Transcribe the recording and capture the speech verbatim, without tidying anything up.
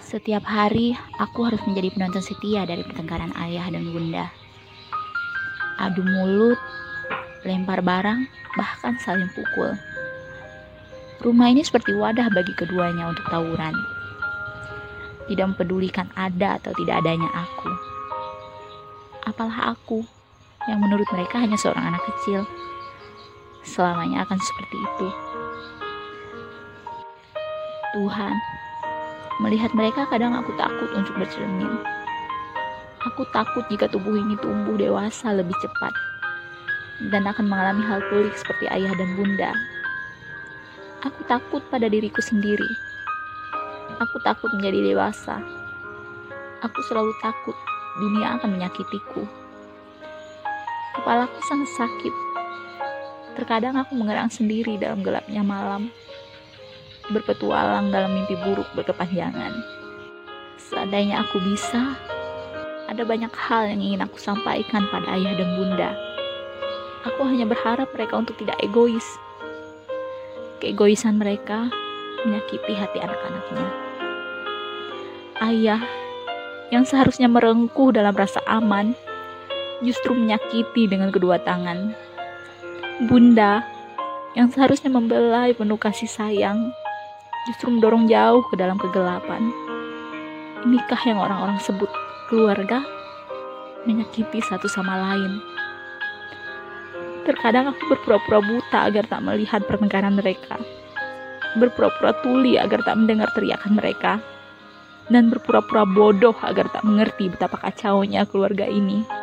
Setiap hari, aku harus menjadi penonton setia dari pertengkaran ayah dan bunda. Adu mulut, lempar barang, bahkan saling pukul. Rumah ini seperti wadah bagi keduanya untuk tawuran. Tidak mempedulikan ada atau tidak adanya aku. Apalah aku, yang menurut mereka hanya seorang anak kecil. Selamanya akan seperti itu. Tuhan, melihat mereka kadang aku takut untuk bercermin. Aku takut jika tubuh ini tumbuh dewasa lebih cepat dan akan mengalami hal pelik seperti ayah dan bunda. Aku takut pada diriku sendiri. Aku takut menjadi dewasa. Aku selalu takut dunia akan menyakitiku. Kepalaku sangat sakit. Terkadang aku mengerang sendiri dalam gelapnya malam, berpetualang dalam mimpi buruk berkepanjangan. Seandainya aku bisa, ada banyak hal yang ingin aku sampaikan pada ayah dan bunda. Aku hanya berharap mereka untuk tidak egois. Keegoisan mereka menyakiti hati anak-anaknya. Ayah yang seharusnya merengkuh dalam rasa aman, justru menyakiti dengan kedua tangan. Bunda yang seharusnya membelai penuh kasih sayang, justru mendorong jauh ke dalam kegelapan. Inikah yang orang-orang sebut keluarga? Menyakiti satu sama lain. Terkadang aku berpura-pura buta agar tak melihat pertengkaran mereka, berpura-pura tuli agar tak mendengar teriakan mereka, dan berpura-pura bodoh agar tak mengerti betapa kacaunya keluarga ini.